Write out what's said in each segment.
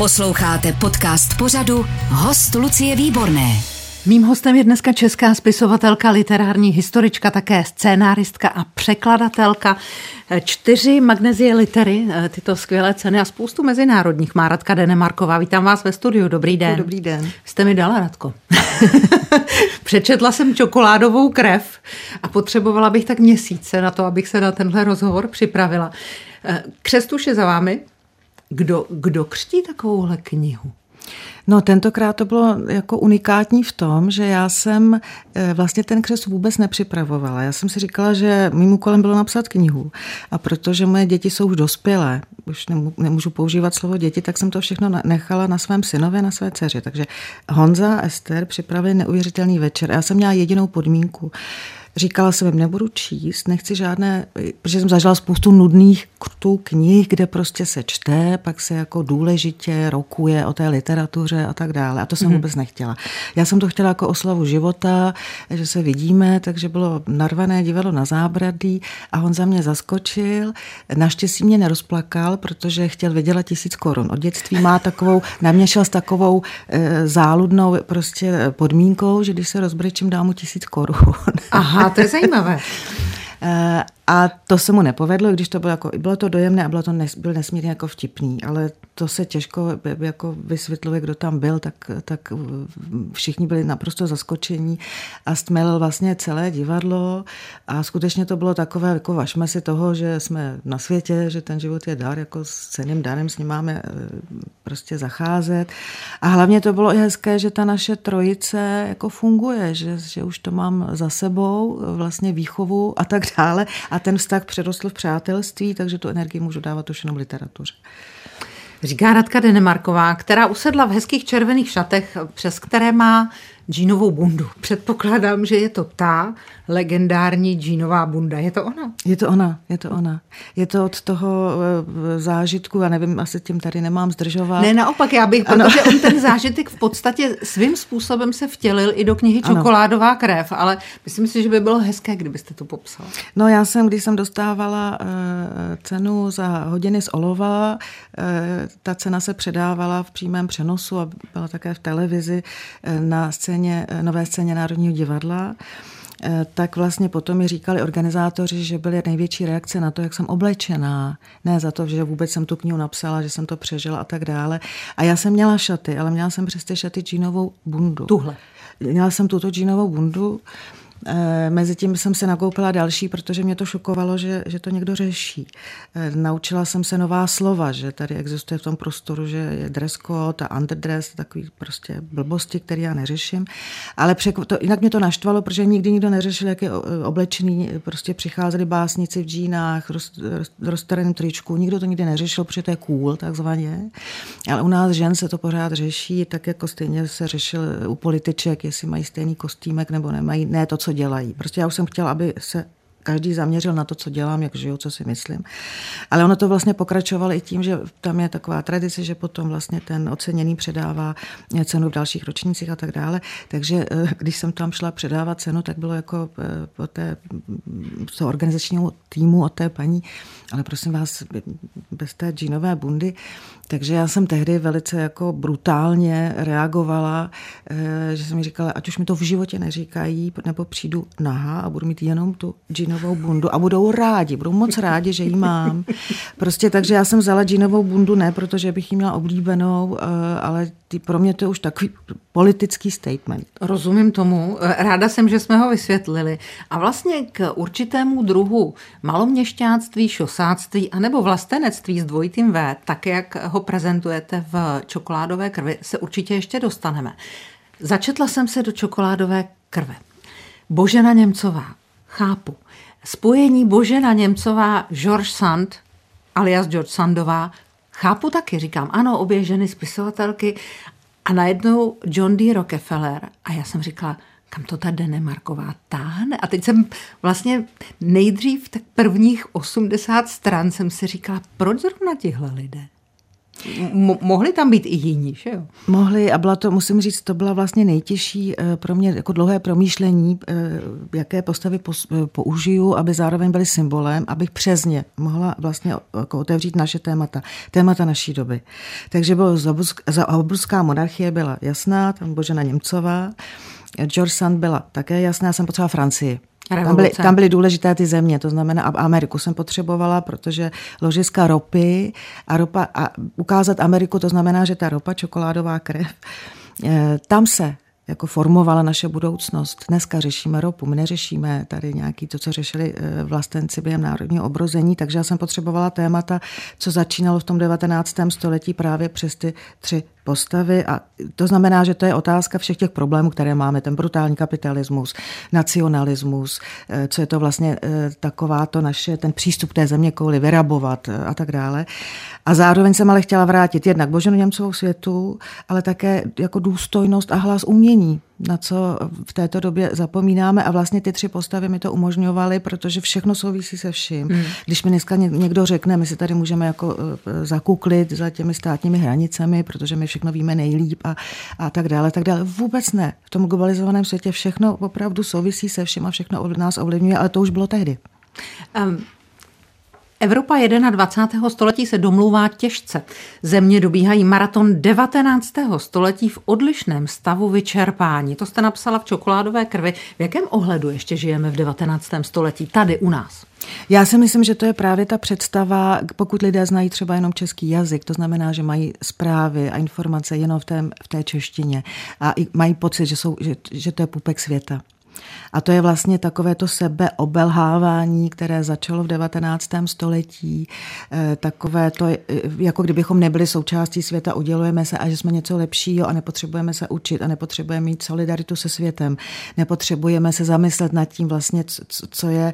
Posloucháte podcast pořadu Host Lucie Výborné. Mým hostem je dneska česká spisovatelka, literární historička, také scénáristka a překladatelka. 4 Magnesie litery, tyto skvělé ceny a spoustu mezinárodních má Radka Denemarková. Vítám vás ve studiu, dobrý den. Dobrý den. Jste mi dala, Radko. Přečetla jsem Čokoládovou krev a potřebovala bych tak měsíce na to, abych se na tenhle rozhovor připravila. Křest už je za vámi. Kdo křtí takovouhle knihu? No, tentokrát to bylo jako unikátní v tom, že já jsem vlastně ten křest vůbec nepřipravovala. Já jsem si říkala, že mým úkolem bylo napsat knihu. A protože moje děti jsou už dospělé, už nemůžu používat slovo děti, tak jsem to všechno nechala na svém synovi, na své dceři. Takže Honza a Ester připravili neuvěřitelný večer. Já jsem měla jedinou podmínku. Říkala jsem jim, nebudu číst, nechci žádné, protože jsem zažila spoustu nudných knih, kde prostě se čte, pak se jako důležitě rokuje o té literatuře a tak dále. A to jsem vůbec nechtěla. Já jsem to chtěla jako oslavu života, že se vidíme, takže bylo Narvané divadlo na Zábradlí a Honza mě zaskočil. Naštěstí mě nerozplakal, protože chtěl vydělat 1000 korun. Od dětství má takovou, na mě šel s takovou záludnou prostě podmínkou, že když se rozbrečím, dám mu 1000 korun. Aha. A to je zajímavé. A to se mu nepovedlo, když to bylo, jako, bylo to dojemné a bylo to byl nesmírně jako vtipný, ale to se těžko jako vysvětluje, kdo tam byl, tak všichni byli naprosto zaskočení a stmelil vlastně celé divadlo a skutečně to bylo takové, jako važme si toho, že jsme na světě, že ten život je dar, jako s cenným darem s ním máme prostě zacházet a hlavně to bylo i hezké, že ta naše trojice jako funguje, že už to mám za sebou, vlastně výchovu a tak dále a ten vztah přerostl v přátelství, takže tu energii můžu dávat už jenom literatuře. Říká Radka Denemarková, která usedla v hezkých červených šatech, přes které má džínovou bundu. Předpokládám, že je to ta legendární džínová bunda. Je to ona? Je to ona, je to ona. Je to od toho zážitku, já nevím, asi tím tady nemám zdržovat. Ne, naopak, já bych, ano. Protože on ten zážitek v podstatě svým způsobem se vtělil i do knihy Čokoládová krev, ale myslím si, že by bylo hezké, kdybyste to popsala. No já jsem, když jsem dostávala cenu za Hodiny z olova, ta cena se předávala v přímém přenosu a byla také v televizi na nové scéně Národního divadla, tak vlastně potom mi říkali organizátoři, že byly největší reakce na to, jak jsem oblečená. Ne za to, že vůbec jsem tu knihu napsala, že jsem to přežila a tak dále. A já jsem měla šaty, ale měla jsem přes ty šaty džínovou bundu. Tuhle. Měla jsem tuto džínovou bundu. Mezitím jsem se nakoupila další, protože mě to šokovalo, že to někdo řeší. Naučila jsem se nová slova, že tady existuje v tom prostoru, že je dress code a underdress, takový prostě blbosti, které já neřeším. Ale jinak mě to naštvalo, protože nikdy nikdo neřešil, jak je oblečený, prostě přicházeli básnici v džínách, roztareném tričku, nikdo to nikdy neřešil, protože to je cool takzvaně. Ale u nás žen se to pořád řeší, tak jako stejně se řešil u političek, jestli mají stejný kostýmek nebo nemají, ne to, co dělají. Prostě já už jsem chtěla, aby se každý zaměřil na to, co dělám, jak žiju, co si myslím. Ale ono to vlastně pokračovalo i tím, že tam je taková tradice, že potom vlastně ten oceněný předává cenu v dalších ročnících a tak dále. Takže když jsem tam šla předávat cenu, tak bylo jako od organizačního týmu, od té paní, ale prosím vás, bez té džínové bundy. Takže já jsem tehdy velice jako brutálně reagovala, že jsem mi říkala, ať už mi to v životě neříkají, nebo přijdu nahá a budu mít jenom tu džínovou bundu a budou moc rádi, že ji mám. Prostě takže já jsem vzala džínovou bundu, ne protože bych ji měla oblíbenou, ale pro mě to je už takový politický statement. Rozumím tomu, ráda jsem, že jsme ho vysvětlili. A vlastně k určitému druhu maloměšťáctví, šosáctví anebo vlastenectví s dvojitým V, tak jak ho prezentujete v Čokoládové krvi, se určitě ještě dostaneme. Začetla jsem se do Čokoládové krve. Božena Němcová, chápu. Spojení Božena Němcová, George Sand, alias George Sandová, chápu taky, říkám, ano, obě ženy spisovatelky a najednou John D. Rockefeller. A já jsem říkala, kam to ta Denemarková táhne? A teď jsem vlastně nejdřív tak prvních 80 stran jsem si říkala, proč zrovna tihle lidé? Mohli tam být i jiní, že jo? Mohli, a byla to, musím říct, to byla vlastně nejtěžší pro mě jako dlouhé promýšlení, jaké postavy použiju, aby zároveň byly symbolem, abych přes ně mohla vlastně jako otevřít naše témata naší doby. Takže bylo Habsburská monarchie byla jasná, tam Božena Němcová, George Sand byla také jasná, já jsem potřebovala Francii. Tam byly důležité ty země, to znamená, Ameriku jsem potřebovala, protože ložiska ropy a ukázat Ameriku, to znamená, že ta ropa, čokoládová krev, tam se jako formovala naše budoucnost. Dneska řešíme ropu, my neřešíme tady nějaký to, co řešili vlastenci během národního obrození, takže já jsem potřebovala témata, co začínalo v tom 19. století právě přes ty tři postavy, a to znamená, že to je otázka všech těch problémů, které máme, ten brutální kapitalismus, nacionalismus, co je to vlastně taková to naše, ten přístup té zeměkouli vyrabovat a tak dále. A zároveň jsem ale chtěla vrátit jednak Boženu Němcovou světu, ale také jako důstojnost a hlas umění, na co v této době zapomínáme, a vlastně ty tři postavy mi to umožňovaly, protože všechno souvisí se vším. Když mi dneska někdo řekne, my si tady můžeme jako zakuklit za těmi státními hranicemi, protože my všechno víme nejlíp a tak dále, tak dále. Vůbec ne. V tom globalizovaném světě všechno opravdu souvisí se vším a všechno nás ovlivňuje, ale to už bylo tehdy. Evropa 21. století se domlouvá těžce. Země dobíhají maraton 19. století v odlišném stavu vyčerpání. To jste napsala v Čokoládové krvi. V jakém ohledu ještě žijeme v 19. století tady u nás? Já si myslím, že to je právě ta představa, pokud lidé znají třeba jenom český jazyk, to znamená, že mají zprávy a informace jenom v té češtině a mají pocit, že to je pupek světa. A to je vlastně takové to sebeobelhávání, které začalo v 19. století, takové to, jako kdybychom nebyli součástí světa, udělujeme se a že jsme něco lepšího a nepotřebujeme se učit a nepotřebujeme mít solidaritu se světem, nepotřebujeme se zamyslet nad tím vlastně, co je,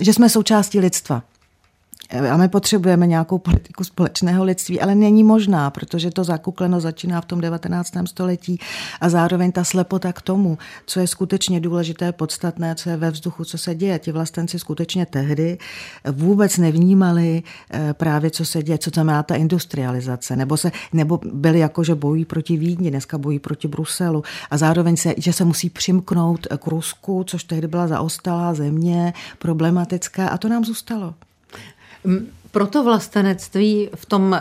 že jsme součástí lidstva. A my potřebujeme nějakou politiku společného lidství, ale není možná, protože to zakukleno začíná v tom 19. století a zároveň ta slepota k tomu, co je skutečně důležité, podstatné, co je ve vzduchu, co se děje. Ti vlastenci skutečně tehdy vůbec nevnímali právě, co se děje, co znamená ta industrializace, nebo byli jako, že bojují proti Vídni, dneska bojují proti Bruselu a zároveň, že se musí přimknout k Rusku, což tehdy byla zaostalá země, problematická, a to nám zůstalo. Proto vlastenectví v tom,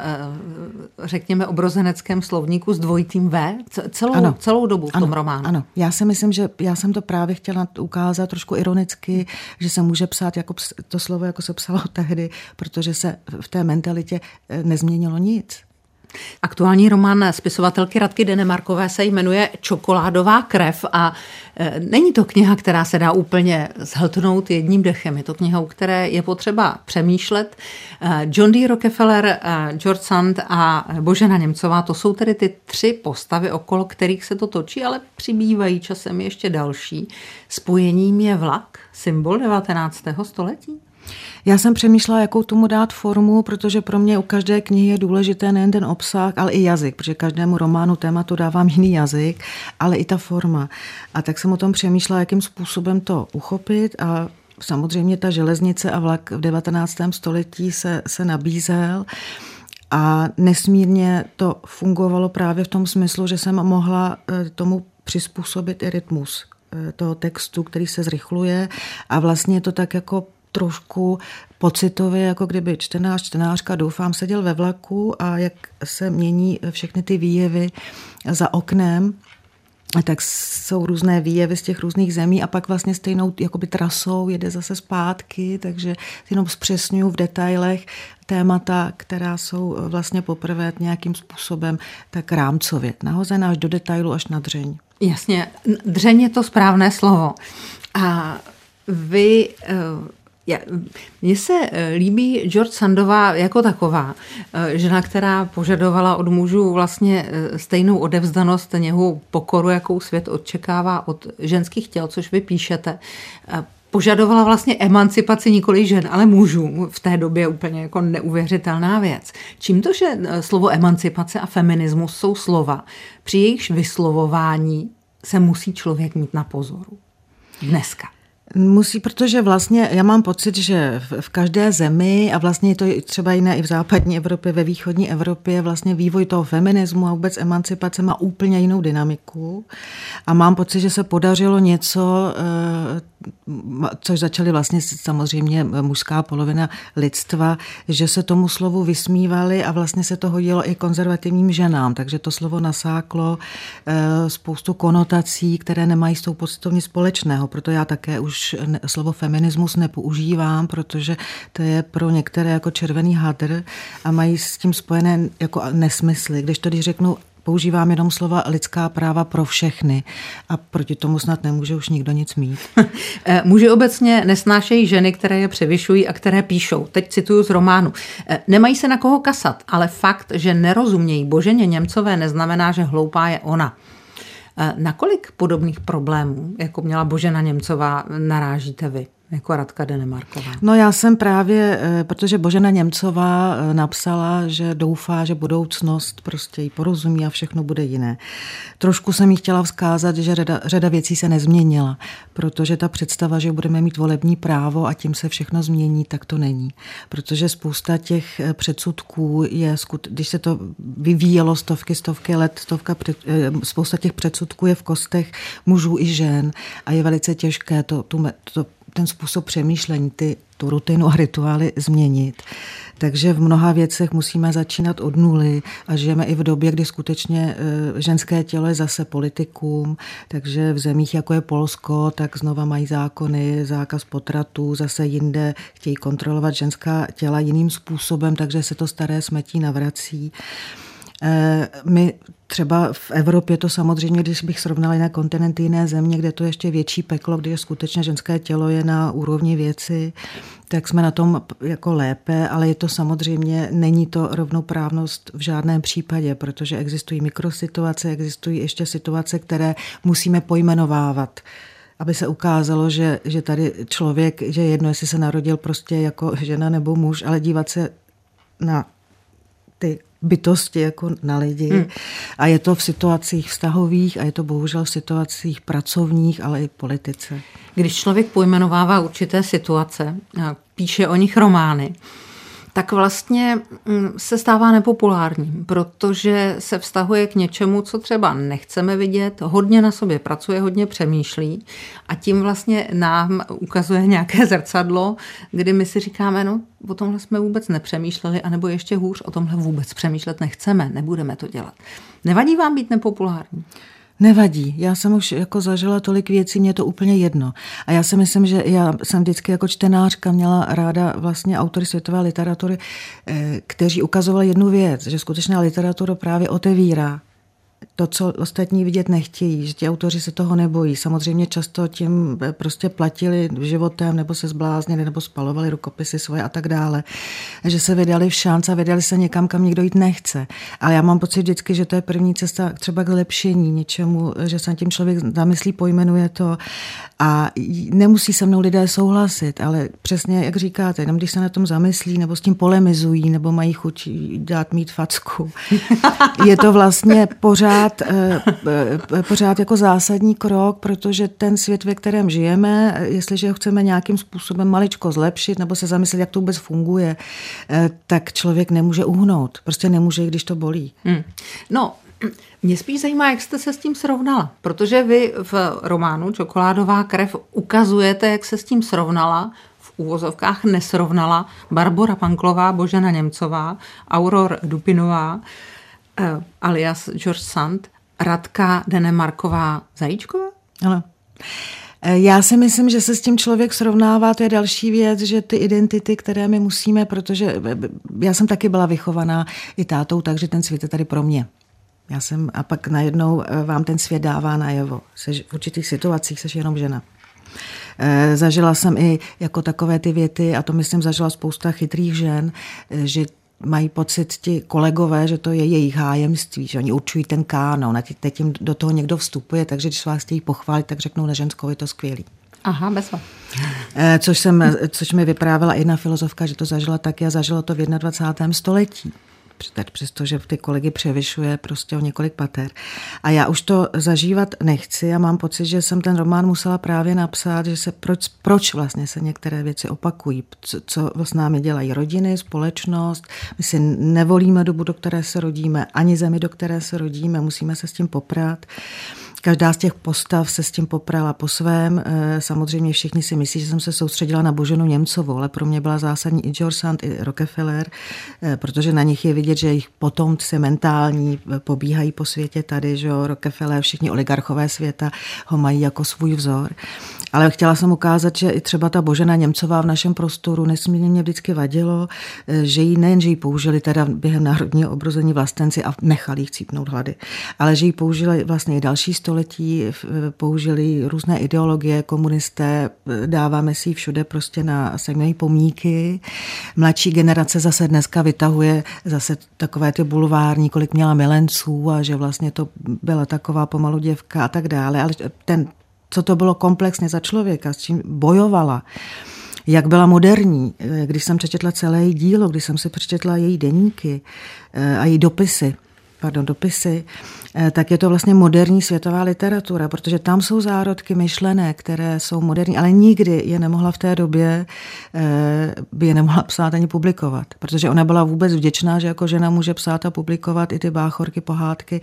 řekněme, obrozeneckém slovníku s dvojitým V celou dobu v tom románu. Ano, já si myslím, že já jsem to právě chtěla ukázat trošku ironicky, že se může psát jako to slovo, jako se psalo tehdy, protože se v té mentalitě nezměnilo nic. Aktuální román spisovatelky Radky Denemarkové se jmenuje Čokoládová krev a není to kniha, která se dá úplně zhltnout jedním dechem. Je to kniha, u které je potřeba přemýšlet. John D. Rockefeller, George Sand a Božena Němcová, to jsou tedy ty tři postavy, okolo kterých se to točí, ale přibývají časem ještě další. Spojením je vlak, symbol 19. století. Já jsem přemýšlela, jakou tomu dát formu, protože pro mě u každé knihy je důležité nejen ten obsah, ale i jazyk, protože každému románu tématu dávám jiný jazyk, ale i ta forma. A tak jsem o tom přemýšlela, jakým způsobem to uchopit, a samozřejmě ta železnice a vlak v 19. století se nabízel. A nesmírně to fungovalo právě v tom smyslu, že jsem mohla tomu přizpůsobit i rytmus toho textu, který se zrychluje, a vlastně to tak jako trošku pocitově, jako kdyby čtenářka, doufám, seděl ve vlaku a jak se mění všechny ty výjevy za oknem, tak jsou různé výjevy z těch různých zemí a pak vlastně stejnou jakoby trasou jede zase zpátky, takže jenom zpřesňuju v detailech témata, která jsou vlastně poprvé nějakým způsobem tak rámcově nahozená až do detailu, až na dřeň. Jasně, dřeň je to správné slovo. A vy... Mně se líbí George Sandová jako taková žena, která požadovala od mužů vlastně stejnou odevzdanost, něhu pokoru, jakou svět očekává od ženských těl, což vy píšete. Požadovala vlastně emancipaci nikoli žen, ale mužů. V té době úplně jako neuvěřitelná věc. Čím to, že slovo emancipace a feminismus jsou slova, při jejichž vyslovování se musí člověk mít na pozoru dneska? Musí, protože vlastně já mám pocit, že v každé zemi, a vlastně je to třeba jiné i v západní Evropě, ve východní Evropě, vlastně vývoj toho feminismu a vůbec emancipace má úplně jinou dynamiku. A mám pocit, že se podařilo něco, což začaly vlastně samozřejmě mužská polovina lidstva, že se tomu slovu vysmívali a vlastně se to hodilo i konzervativním ženám. Takže to slovo nasáklo spoustu konotací, které nemají s tou podstatou nic společného. Proto já také už slovo feminismus nepoužívám, protože to je pro některé jako červený hadr a mají s tím spojené jako nesmysly. Když řeknu, používám jenom slova lidská práva pro všechny a proti tomu snad nemůže už nikdo nic mít. Muži obecně nesnášejí ženy, které je převyšují a které píšou. Teď cituju z románu. Nemají se na koho kasat, ale fakt, že nerozumějí Boženě Němcové, neznamená, že hloupá je ona. Nakolik podobných problémů, jako měla Božena Němcová, narážíte vy? Jako Radka Denemarková. No já jsem právě, protože Božena Němcová napsala, že doufá, že budoucnost prostě jí porozumí a všechno bude jiné. Trošku jsem jí chtěla vzkázat, že řada věcí se nezměnila, protože ta představa, že budeme mít volební právo a tím se všechno změní, tak to není. Protože spousta těch předsudků je, když se to vyvíjelo stovky let, spousta těch předsudků je v kostech mužů i žen a je velice těžké ten způsob přemýšlení, tu rutinu a rituály změnit. Takže v mnoha věcech musíme začínat od nuly a žijeme i v době, kdy skutečně ženské tělo je zase politikum, takže v zemích, jako je Polsko, tak znova mají zákony, zákaz potratů, zase jinde chtějí kontrolovat ženská těla jiným způsobem, takže se to staré smetí navrací. My třeba v Evropě to samozřejmě, když bych srovnala jiné kontinenty, jiné země, kde to je ještě větší peklo, kde skutečně ženské tělo je na úrovni věci, tak jsme na tom jako lépe, ale je to samozřejmě, není to rovnoprávnost v žádném případě, protože existují mikrosituace, existují ještě situace, které musíme pojmenovávat, aby se ukázalo, že tady člověk, že jedno, jestli se narodil prostě jako žena nebo muž, ale dívat se na ty bytosti jako na lidi. A je to v situacích vztahových a je to bohužel v situacích pracovních, ale i politice. Když člověk pojmenovává určité situace, píše o nich romány, tak vlastně se stává nepopulárním, protože se vztahuje k něčemu, co třeba nechceme vidět, hodně na sobě pracuje, hodně přemýšlí a tím vlastně nám ukazuje nějaké zrcadlo, kdy my si říkáme, no o tomhle jsme vůbec nepřemýšleli, anebo ještě hůř, o tomhle vůbec přemýšlet nechceme, nebudeme to dělat. Nevadí vám být nepopulární? Nevadí. Já jsem už jako zažila tolik věcí, mě to úplně jedno. A já si myslím, že já jsem vždycky jako čtenářka měla ráda vlastně autory světové literatury, kteří ukazovali jednu věc, že skutečná literatura právě otevírá to, co ostatní vidět nechtějí, že ti autoři se toho nebojí. Samozřejmě často tím prostě platili životem, nebo se zbláznili, nebo spalovali rukopisy svoje a tak dále. Že se vydali v šanc a vydali se někam, kam nikdo jít nechce. Ale já mám pocit vždycky, že to je první cesta třeba k zlepšení něčemu, že se tím člověk zamyslí, pojmenuje to a nemusí se mnou lidé souhlasit, ale přesně jak říkáte, jenom když se na tom zamyslí, nebo s tím polemizují, nebo mají chuť dát mít facku. Je to vlastně pořád jako zásadní krok, protože ten svět, ve kterém žijeme, jestliže ho chceme nějakým způsobem maličko zlepšit nebo se zamyslet, jak to vůbec funguje, tak člověk nemůže uhnout. Prostě nemůže, když to bolí. No, mě spíš zajímá, jak jste se s tím srovnala, protože vy v románu Čokoládová krev ukazujete, jak se s tím srovnala, v úvozovkách nesrovnala, Barbora Panklová, Božena Němcová, Auror Dupinová, alias George Sand, Radka Denemarková Zajíčková? Ano. Já si myslím, že se s tím člověk srovnává, to je další věc, že ty identity, které my musíme, protože já jsem taky byla vychovaná i tátou, takže ten svět je tady pro mě. A pak najednou vám ten svět dává najevo. V určitých situacích seš jenom žena. Zažila jsem i jako takové ty věty, a to myslím zažila spousta chytrých žen, že mají pocit ti kolegové, že to je jejich hájemství, že oni určují ten kánon a teď jim do toho někdo vstupuje, takže když vás chtějí pochválit, tak řeknou na ženskou, je to skvělý. Aha, bezva. Což mi vyprávěla jedna filozofka, že to zažila taky a zažila to v 21. století. přestože ty kolegy převyšuje prostě o několik pater. A já už to zažívat nechci a mám pocit, že jsem ten román musela právě napsat, že se proč vlastně se některé věci opakují, co s námi dělají rodiny, společnost. My si nevolíme dobu, do které se rodíme, ani zemi, do které se rodíme, musíme se s tím poprat. Každá z těch postav se s tím poprala po svém. Samozřejmě všichni si myslí, že jsem se soustředila na Boženu Němcovou, ale pro mě byla zásadní i George Sand, i Rockefeller, protože na nich je vidět, že jejich potomci mentální pobíhají po světě tady, že Rockefeller, všichni oligarchové světa ho mají jako svůj vzor. Ale chtěla jsem ukázat, že i třeba ta Božena Němcová v našem prostoru nesmírně mě vždycky vadilo, že ji nejen, že ji použili teda během národního obrození vlastenci a nechali jich cípnout hlady, ale že ji použili vlastně i další století, použili různé ideologie, komunisté, dáváme si ji všude prostě na segmej pomníky. Mladší generace zase dneska vytahuje zase takové ty bulvární, kolik měla milenců a že vlastně to byla taková pomalu děvka a tak dále, ale co to bylo komplexně za člověka, s čím bojovala, jak byla moderní, když jsem přečetla celé její dílo, když jsem si přečetla její deníky a její dopisy, tak je to vlastně moderní světová literatura, protože tam jsou zárodky myšlenek, které jsou moderní, ale nikdy je nemohla v té době, by je nemohla psát ani publikovat, protože ona byla vůbec vděčná, že jako žena může psát a publikovat i ty báchorky, pohádky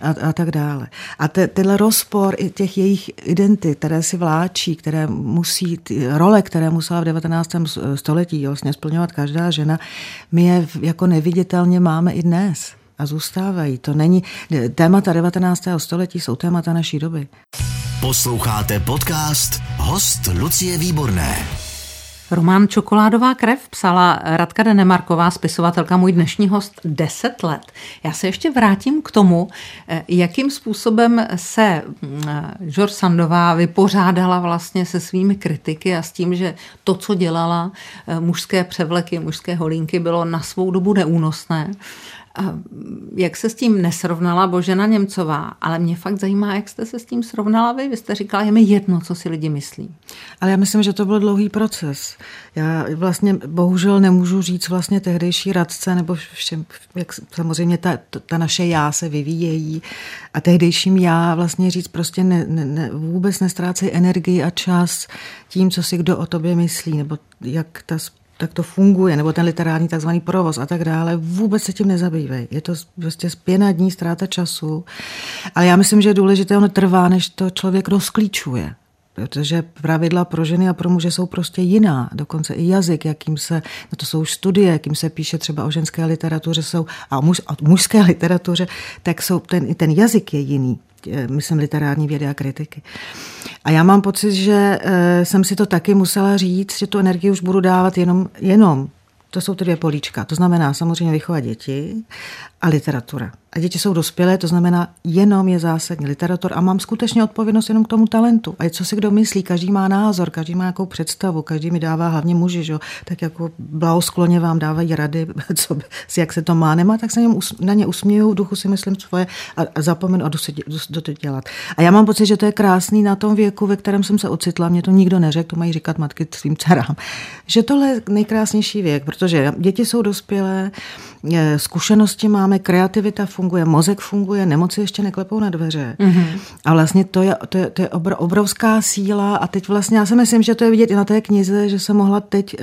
a tak dále. A tenhle rozpor i těch jejich identit, které si vláčí, které musí, role, které musela v 19. století vlastně splňovat každá žena, my je jako neviditelně máme i dnes. A zůstávají. To není... Témata 19. století jsou témata naší doby. Posloucháte podcast Host Lucie Výborné. Román Čokoládová krev psala Radka Denemarková, spisovatelka, můj dnešní host, 10 let. Já se ještě vrátím k tomu, jakým způsobem se George Sandová vypořádala vlastně se svými kritiky a s tím, že to, co dělala, mužské převleky, mužské holínky, bylo na svou dobu neúnosné. Jak se s tím nesrovnala Božena Němcová, ale mě fakt zajímá, jak jste se s tím srovnala vy. Vy jste říkala, je mi jedno, co si lidi myslí. Ale já myslím, že to byl dlouhý proces. Já vlastně bohužel nemůžu říct vlastně tehdejší radce, nebo všem, jak samozřejmě ta naše já se vyvíjejí a tehdejším já vlastně říct prostě vůbec nestrácej energii a čas tím, co si kdo o tobě myslí, nebo jak ta tak to funguje, nebo ten literární takzvaný provoz a tak dále, vůbec se tím nezabývej. Je to prostě spěna dní, ztráta času. Ale já myslím, že je důležité, ono trvá, než to člověk rozklíčuje. Protože pravidla pro ženy a pro muže jsou prostě jiná. Dokonce i jazyk, jakým se, no to jsou už studie, jakým se píše třeba o ženské literatuře jsou, a o mužské literatuře, tak jsou, ten jazyk je jiný. Myslím, literární vědy a kritiky. A já mám pocit, že jsem si to taky musela říct, že tu energii už budu dávat jenom. To jsou ty dvě políčka. To znamená samozřejmě vychovat děti a literatura. A děti jsou dospělé, to znamená jenom je zásadní literator a mám skutečně odpovědnost jenom k tomu talentu. A co si kdo myslí, každý má názor, každý má nějakou představu, každý mi dává, hlavně muži, že? Tak jako blahoskloně vám dávají rady, jak se to má, nemá, tak se na ně usměju, v duchu si myslím svoje a zapomenu a jdu to dělat. A já mám pocit, že to je krásný na tom věku, ve kterém jsem se ocitla, mě to nikdo neřekl, to mají říkat matky svým dcerám. Že tohle je nejkrásnější věk, protože děti jsou dospělé, zkušenosti máme, kreativita mozek funguje, nemoci ještě neklepou na dveře. Mm-hmm. A vlastně to je obrovská síla a teď vlastně já si myslím, že to je vidět i na té knize, že jsem mohla teď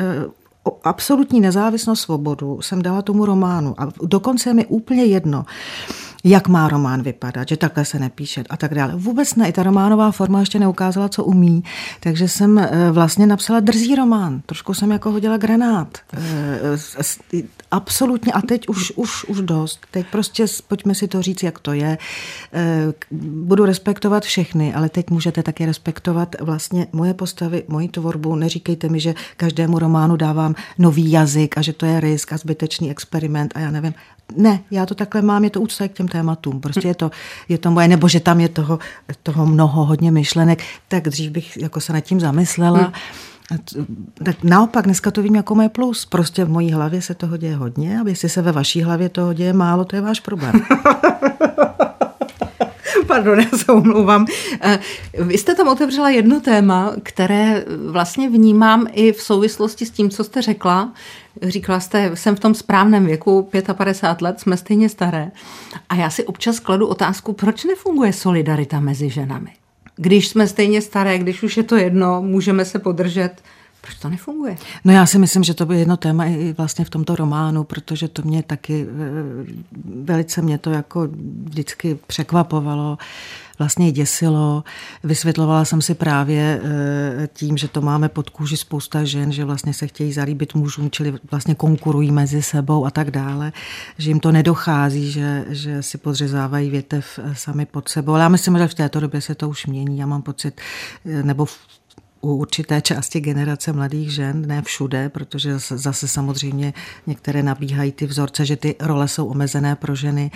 absolutní nezávislost, svobodu jsem dala tomu románu a dokonce je mi úplně jedno, jak má román vypadat, že takhle se nepíše a tak dále. Vůbec ne, i ta románová forma ještě neukázala, co umí, takže jsem vlastně napsala drzý román. Trošku jsem jako hodila granát. Absolutně a teď už dost. Teď prostě pojďme si to říct, jak to je. Budu respektovat všechny, ale teď můžete také respektovat vlastně moje postavy, moji tvorbu. Neříkejte mi, že každému románu dávám nový jazyk a že to je risk a zbytečný experiment a já nevím. Ne, já to takhle mám, je to úcta k těm tématům. Prostě je to moje, nebo že tam je toho mnoho, hodně myšlenek, tak dřív bych jako se nad tím zamyslela. Tak naopak, dneska to vím jako moje plus. Prostě v mojí hlavě se toho děje hodně a jestli se ve vaší hlavě toho děje málo, to je váš problém. Pardon, já se omlouvám. Vy jste tam otevřela jedno téma, které vlastně vnímám i v souvislosti s tím, co jste řekla, Říkala jste, jsem v tom správném věku, 55 let, jsme stejně staré. A já si občas kladu otázku, proč nefunguje solidarita mezi ženami? Když jsme stejně staré, když už je to jedno, můžeme se podržet. Proč to nefunguje? No já si myslím, že to by jedno téma i vlastně v tomto románu, protože to mě taky, velice mě to jako vždycky překvapovalo, vlastně děsilo. Vysvětlovala jsem si právě tím, že to máme pod kůži spousta žen, že vlastně se chtějí zalíbit mužům, čili vlastně konkurují mezi sebou a tak dále, že jim to nedochází, že si podřezávají větev sami pod sebou. Ale já myslím, že v této době se to už mění. Já mám pocit, nebo u určité části generace mladých žen, ne všude, protože zase samozřejmě některé nabíhají ty vzorce, že ty role jsou omezené pro ženy.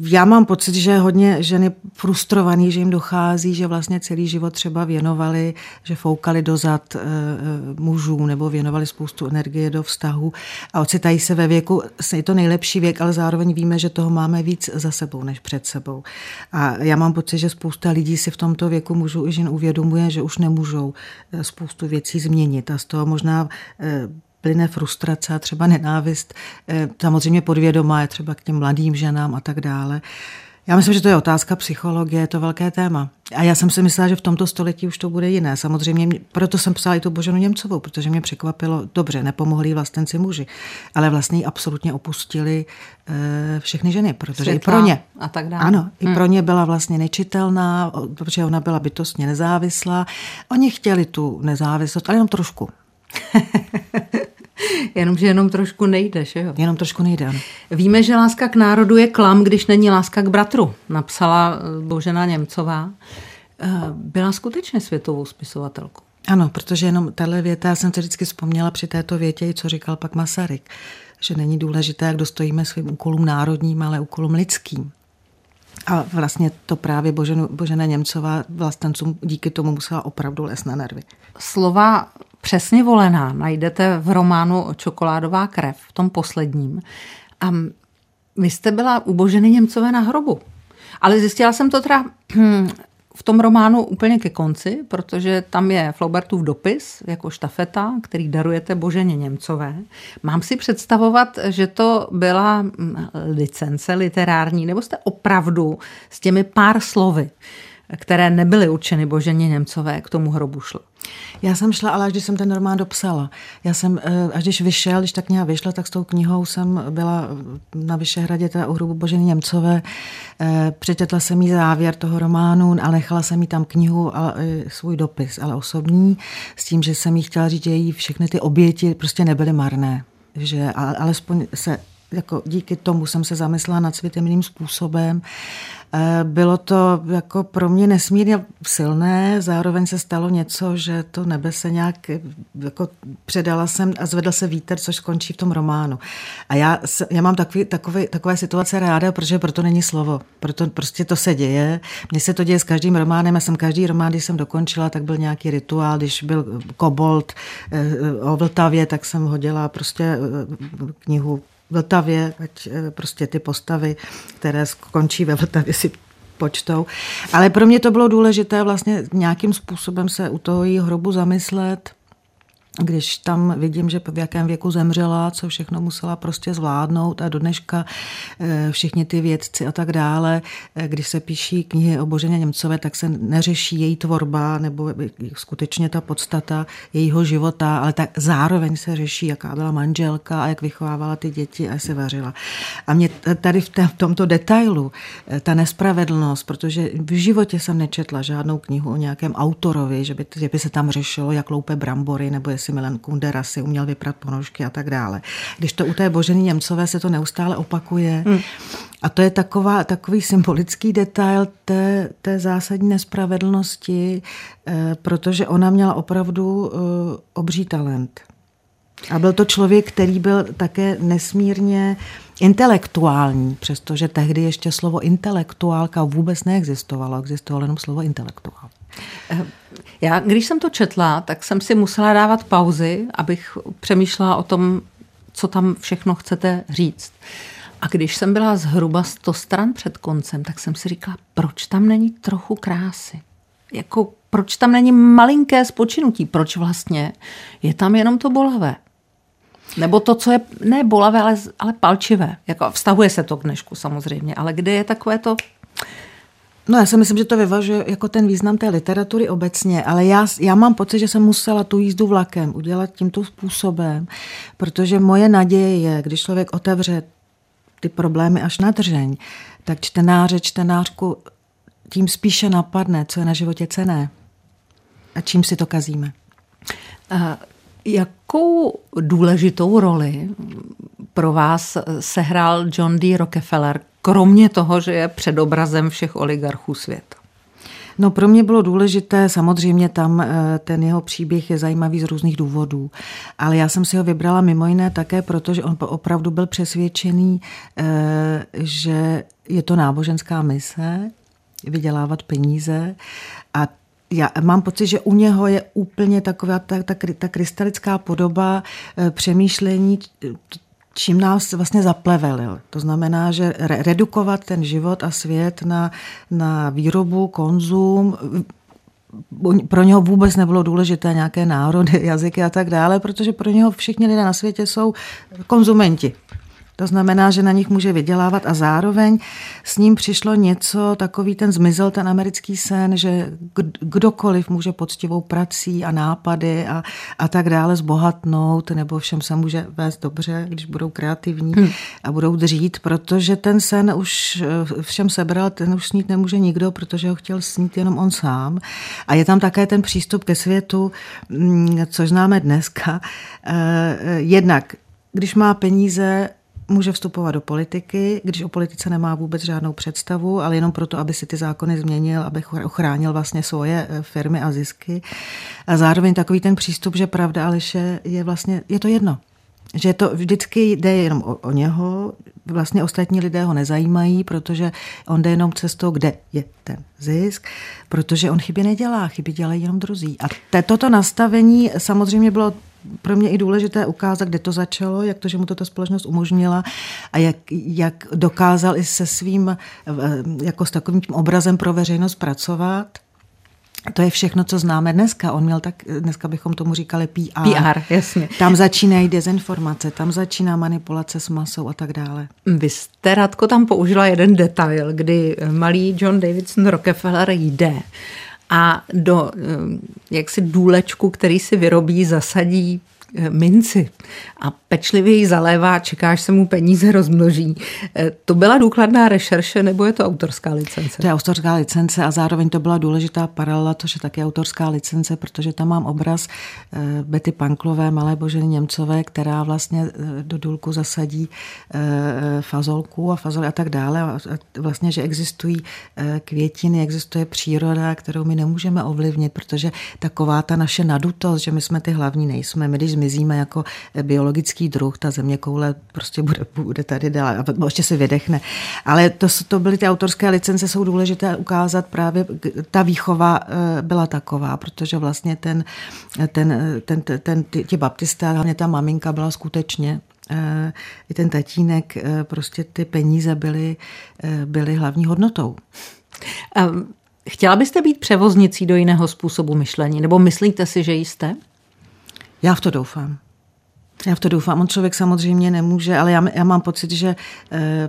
Já mám pocit, že hodně žen je frustrovaný, že jim dochází, že vlastně celý život třeba věnovali, že foukali do zad mužů nebo věnovali spoustu energie do vztahu a ocitají se ve věku, je to nejlepší věk, ale zároveň víme, že toho máme víc za sebou než před sebou. A já mám pocit, že spousta lidí si v tomto věku mužů i žen uvědomuje, že už nemůžou spoustu věcí změnit a z toho možná plyne frustrace a třeba nenávist, samozřejmě podvědomá je třeba k těm mladým ženám a tak dále. Já myslím, že to je otázka psychologie, je to velké téma. A já jsem si myslela, že v tomto století už to bude jiné. Samozřejmě, proto jsem psala i tu Boženu Němcovou, protože mě překvapilo, dobře, nepomohli vlastenci muži, ale vlastně absolutně opustili všechny ženy, protože Světlá i pro ně. A tak dále. Ano, i pro ně byla vlastně nečitelná, protože ona byla bytostně nezávislá. Oni chtěli tu nezávislost, ale jenom trošku. Jenomže jenom trošku nejde, že jo? Jenom trošku nejde, ano. Víme, že láska k národu je klam, když není láska k bratru, napsala Božena Němcová. Byla skutečně světovou spisovatelkou. Ano, protože jenom tahle věta, já jsem se vždycky vzpomněla při této větě, co říkal pak Masaryk, že není důležité, jak dostojíme svým úkolům národním, ale úkolům lidským. A vlastně to právě Božena Němcová vlastencům díky tomu musela opravdu lézt na nervy. Slova přesně volená najdete v románu Čokoládová krev, v tom posledním. A vy jste byla u Boženy Němcové na hrobu. Ale zjistila jsem to teda v tom románu úplně ke konci, protože tam je Flaubertův dopis jako štafeta, který darujete Boženě Němcové. Mám si představovat, že to byla licence literární, nebo jste opravdu s těmi pár slovy, které nebyly určeny Boženě Němcové, k tomu hrobu šlo? Já jsem šla, ale až když jsem ten román dopsala. Já jsem, až když ta kniha vyšla, tak s tou knihou jsem byla na Vyšehradě, teda u hrobu Boženy Němcové. Přečetla jsem jí závěr toho románu a nechala jsem jí tam knihu a svůj dopis, ale osobní, s tím, že jsem jí chtěla říct, že jí všechny ty oběti prostě nebyly marné. Že alespoň se jako díky tomu jsem se zamyslela nad světem jiným způsobem. Bylo to jako pro mě nesmírně silné, zároveň se stalo něco, že to nebe se nějak jako předala jsem a zvedl se vítr, což skončí v tom románu. A já mám takové situace ráda, protože proto není slovo. Proto prostě to se děje. Mně se to děje s každým románem. Já jsem každý román, když jsem dokončila, tak byl nějaký rituál. Když byl Kobold o Vltavě, tak jsem hodila prostě knihu Vltavě, ať prostě ty postavy, které skončí ve Vltavě, si počtou. Ale pro mě to bylo důležité vlastně nějakým způsobem se u toho její hrobu zamyslet, když tam vidím, že v jakém věku zemřela, co všechno musela prostě zvládnout a do dneška všichni ty vědci a tak dále. Když se píší knihy o Boženě Němcové, tak se neřeší její tvorba nebo skutečně ta podstata jejího života, ale tak zároveň se řeší, jaká byla manželka a jak vychovávala ty děti a jak se vařila. A mě tady v tomto detailu ta nespravedlnost, protože v životě jsem nečetla žádnou knihu o nějakém autorovi, že by se tam řešilo, jak loupe brambory nebo jestli Milan Kundera si uměl vyprat ponožky a tak dále. Když to u té Boženy Němcové se to neustále opakuje. A to je takový symbolický detail té zásadní nespravedlnosti, protože ona měla opravdu obří talent. A byl to člověk, který byl také nesmírně intelektuální, přestože tehdy ještě slovo intelektuálka vůbec neexistovalo, existovalo jenom slovo intelektuál. Já, když jsem to četla, tak jsem si musela dávat pauzy, abych přemýšlela o tom, co tam všechno chcete říct. A když jsem byla zhruba 100 stran před koncem, tak jsem si říkala, proč tam není trochu krásy? Jako, proč tam není malinké spočinutí? Proč vlastně je tam jenom to bolavé? Nebo to, co je ne bolavé, ale palčivé. Jako vztahuje se to k dnešku samozřejmě, ale kde je takové to... No já si myslím, že to vyvažuje jako ten význam té literatury obecně, ale já mám pocit, že jsem musela tu jízdu vlakem udělat tímto způsobem, protože moje naděje je, když člověk otevře ty problémy až na dřeň, tak čtenáře, čtenářku tím spíše napadne, co je na životě cenné a čím si to kazíme. Jakou důležitou roli pro vás sehrál John D. Rockefeller, kromě toho, že je předobrazem všech oligarchů světa? No pro mě bylo důležité, samozřejmě tam ten jeho příběh je zajímavý z různých důvodů, ale já jsem si ho vybrala mimo jiné také, protože on opravdu byl přesvědčený, že je to náboženská mise, vydělávat peníze a já mám pocit, že u něho je úplně taková ta krystalická podoba přemýšlení, čím nás vlastně zaplevelil. To znamená, že redukovat ten život a svět na výrobu, konzum, pro něho vůbec nebylo důležité nějaké národy, jazyky a tak dále, protože pro něho všichni lidé na světě jsou konzumenti. To znamená, že na nich může vydělávat a zároveň s ním přišlo něco, takový ten zmizel, ten americký sen, že kdokoliv může poctivou prací a nápady a tak dále zbohatnout, nebo všem se může vést dobře, když budou kreativní a budou dřít, protože ten sen už všem sebral, ten už snít nemůže nikdo, protože ho chtěl snít jenom on sám. A je tam také ten přístup ke světu, což známe dneska. Jednak, když má peníze, může vstupovat do politiky, když o politice nemá vůbec žádnou představu, ale jenom proto, aby si ty zákony změnil, aby ochránil vlastně svoje firmy a zisky. A zároveň takový ten přístup, že pravda, Aleše, je vlastně, je to jedno. Že to vždycky jde jenom o něho, vlastně ostatní lidé ho nezajímají, protože on jde jenom cestou, kde je ten zisk, protože on chyby nedělá, chyby dělají jenom druzí. A toto nastavení samozřejmě bylo pro mě i důležité ukázat, kde to začalo, jak to, že mu to ta společnost umožnila a jak dokázal i se svým, jako s takovým tím obrazem pro veřejnost pracovat. To je všechno, co známe dneska. On měl tak, dneska bychom tomu říkali PR, jasně. Tam začínají dezinformace, tam začíná manipulace s masou a tak dále. Vy jste, Radko, tam použila jeden detail, kdy malý John Davidson Rockefeller jde a do jaksi důlečku, který si vyrobí, zasadí minci a pečlivě ji zalévá, čeká, až se mu peníze rozmnoží. To byla důkladná rešerše, nebo je to autorská licence? To je autorská licence a zároveň to byla důležitá paralela, což je také autorská licence, protože tam mám obraz Betty Panklové, malé Boženy Němcové, která vlastně do důlku zasadí fazolku a fazoly a tak dále. A vlastně, že existují květiny, existuje příroda, kterou my nemůžeme ovlivnit, protože taková ta naše nadutost, že my jsme ty hlavní, nejsme. My, když zmizíme jako biologický druh, ta zeměkoule prostě bude tady dál a ještě se vydechne. Ale to byly ty autorské licence, jsou důležité ukázat právě, ta výchova byla taková, protože vlastně ti baptisté, hlavně ta maminka byla skutečně, i ten tatínek, prostě ty peníze byly hlavní hodnotou. Chtěla byste být převoznicí do jiného způsobu myšlení? Nebo myslíte si, že jste? Já v to doufám. On člověk samozřejmě nemůže, ale já mám pocit, že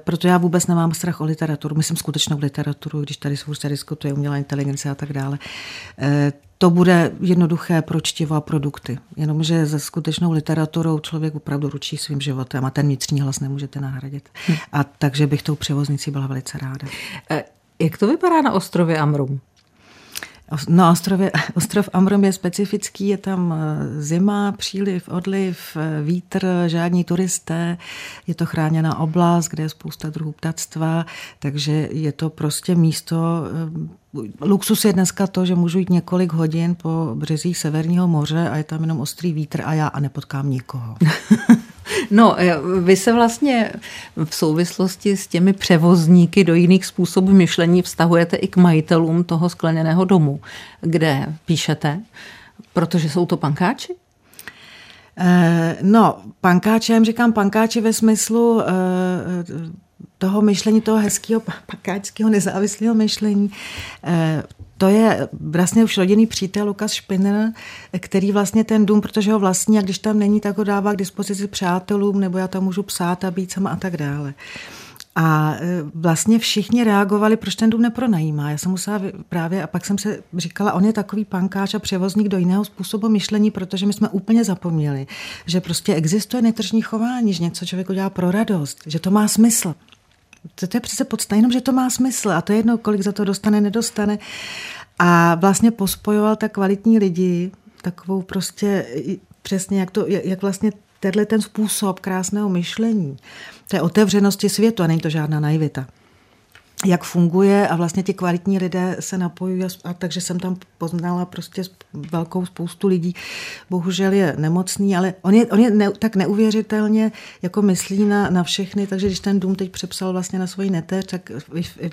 proto já vůbec nemám strach o literaturu. Myslím skutečnou literaturu, když tady se diskutuje umělá inteligence a tak dále. To bude jednoduché pro čtivo a produkty. Jenomže se skutečnou literaturou člověk opravdu ručí svým životem a ten vnitřní hlas nemůžete nahradit. A takže bych tou převoznicí byla velice ráda. Jak to vypadá na ostrově Amrum? No, ostrov Amrum je specifický, je tam zima, příliv, odliv, vítr, žádní turisté, je to chráněná oblast, kde je spousta druhů ptactva, takže je to prostě místo. Luxus je dneska to, že můžu jít několik hodin po březích Severního moře a je tam jenom ostrý vítr a já nepotkám nikoho. No, vy se vlastně v souvislosti s těmi převozníky do jiných způsobů myšlení vztahujete i k majitelům toho skleněného domu, kde píšete, protože jsou to pankáči? No, pankáči, já jim říkám pankáči ve smyslu toho myšlení, toho hezkého pankáčského nezávislého myšlení. To je vlastně už rodinný přítel Lukas Špinel, který vlastně ten dům, protože ho vlastní, a když tam není, tak ho dává k dispozici přátelům, nebo já tam můžu psát a být sama a tak dále. A vlastně všichni reagovali, proč ten dům nepronajímá. Já jsem musela právě, a pak jsem se říkala, on je takový pankáč a převozník do jiného způsobu myšlení, protože my jsme úplně zapomněli, že prostě existuje netržní chování, že něco člověk udělá pro radost, že to má smysl. To je přece podstatné, jenom, že to má smysl a to je jedno, kolik za to dostane, nedostane. A vlastně pospojoval tak kvalitní lidi, takovou prostě přesně, jak vlastně tenhle ten způsob krásného myšlení, té otevřenosti světu, a není to žádná naivita, jak funguje, a vlastně ti kvalitní lidé se napojují, a takže jsem tam poznala prostě velkou spoustu lidí. Bohužel je nemocný, ale on je tak neuvěřitelně jako myslí na všechny, takže když ten dům teď přepsal vlastně na svoji neteř, tak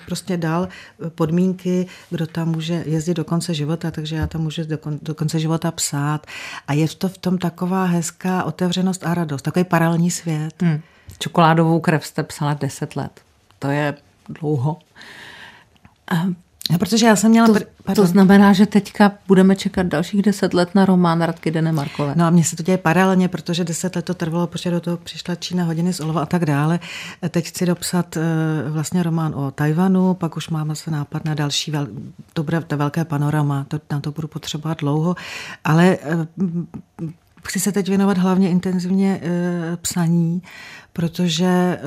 prostě dal podmínky, kdo tam může jezdit do konce života, takže já tam můžu do konce života psát, a je to v tom taková hezká otevřenost a radost, takový paralelní svět. Čokoládovou krev jste psala 10 let. To je dlouho. Protože já jsem měla... To znamená, že teďka budeme čekat dalších 10 let na román Radky Denemarkové. No a mně se to děje paralelně, protože 10 let to trvalo, protože do toho přišla Čína, Hodiny z olova a tak dále. Teď chci dopsat vlastně román o Tajvanu, pak už máme se nápad na další, to bude ta velké panorama, na to budu potřebovat dlouho, ale... Chci se teď věnovat hlavně intenzivně psaní, protože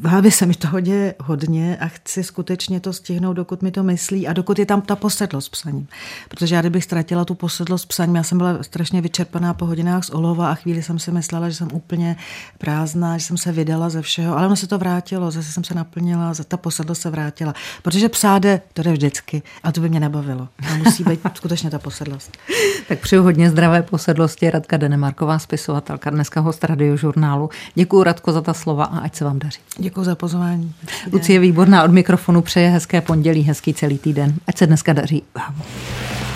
v hlavě se mi toho děje hodně a chci skutečně to stihnout, dokud mi to myslí a dokud je tam ta posedlost psaním. Protože já kdybych ztratila tu posedlost psaním, já jsem byla strašně vyčerpaná po hodinách z olova a chvíli jsem si myslela, že jsem úplně prázdná, že jsem se vydala ze všeho, ale ono se to vrátilo, zase jsem se naplnila, ta posedlost se vrátila. Protože psát jde, to jde vždycky, ale to by mě nebavilo. A musí být skutečně ta posedlost. Tak přeju hodně zdravé posedlosti. Radka Denemarková, spisovatelka, dneska host Radiožurnálu. Děkuju, Radko, za ta slova a ať se vám daří. Děkuji za pozvání. Lucie Výborná od mikrofonu přeje hezké pondělí, hezký celý týden. Ať se dneska daří vám.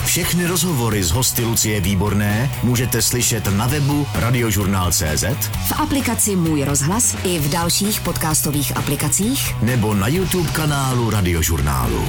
Všechny rozhovory s hosty Lucie Výborné můžete slyšet na webu radiožurnál.cz, v aplikaci Můj rozhlas i v dalších podcastových aplikacích nebo na YouTube kanálu Radiožurnálu.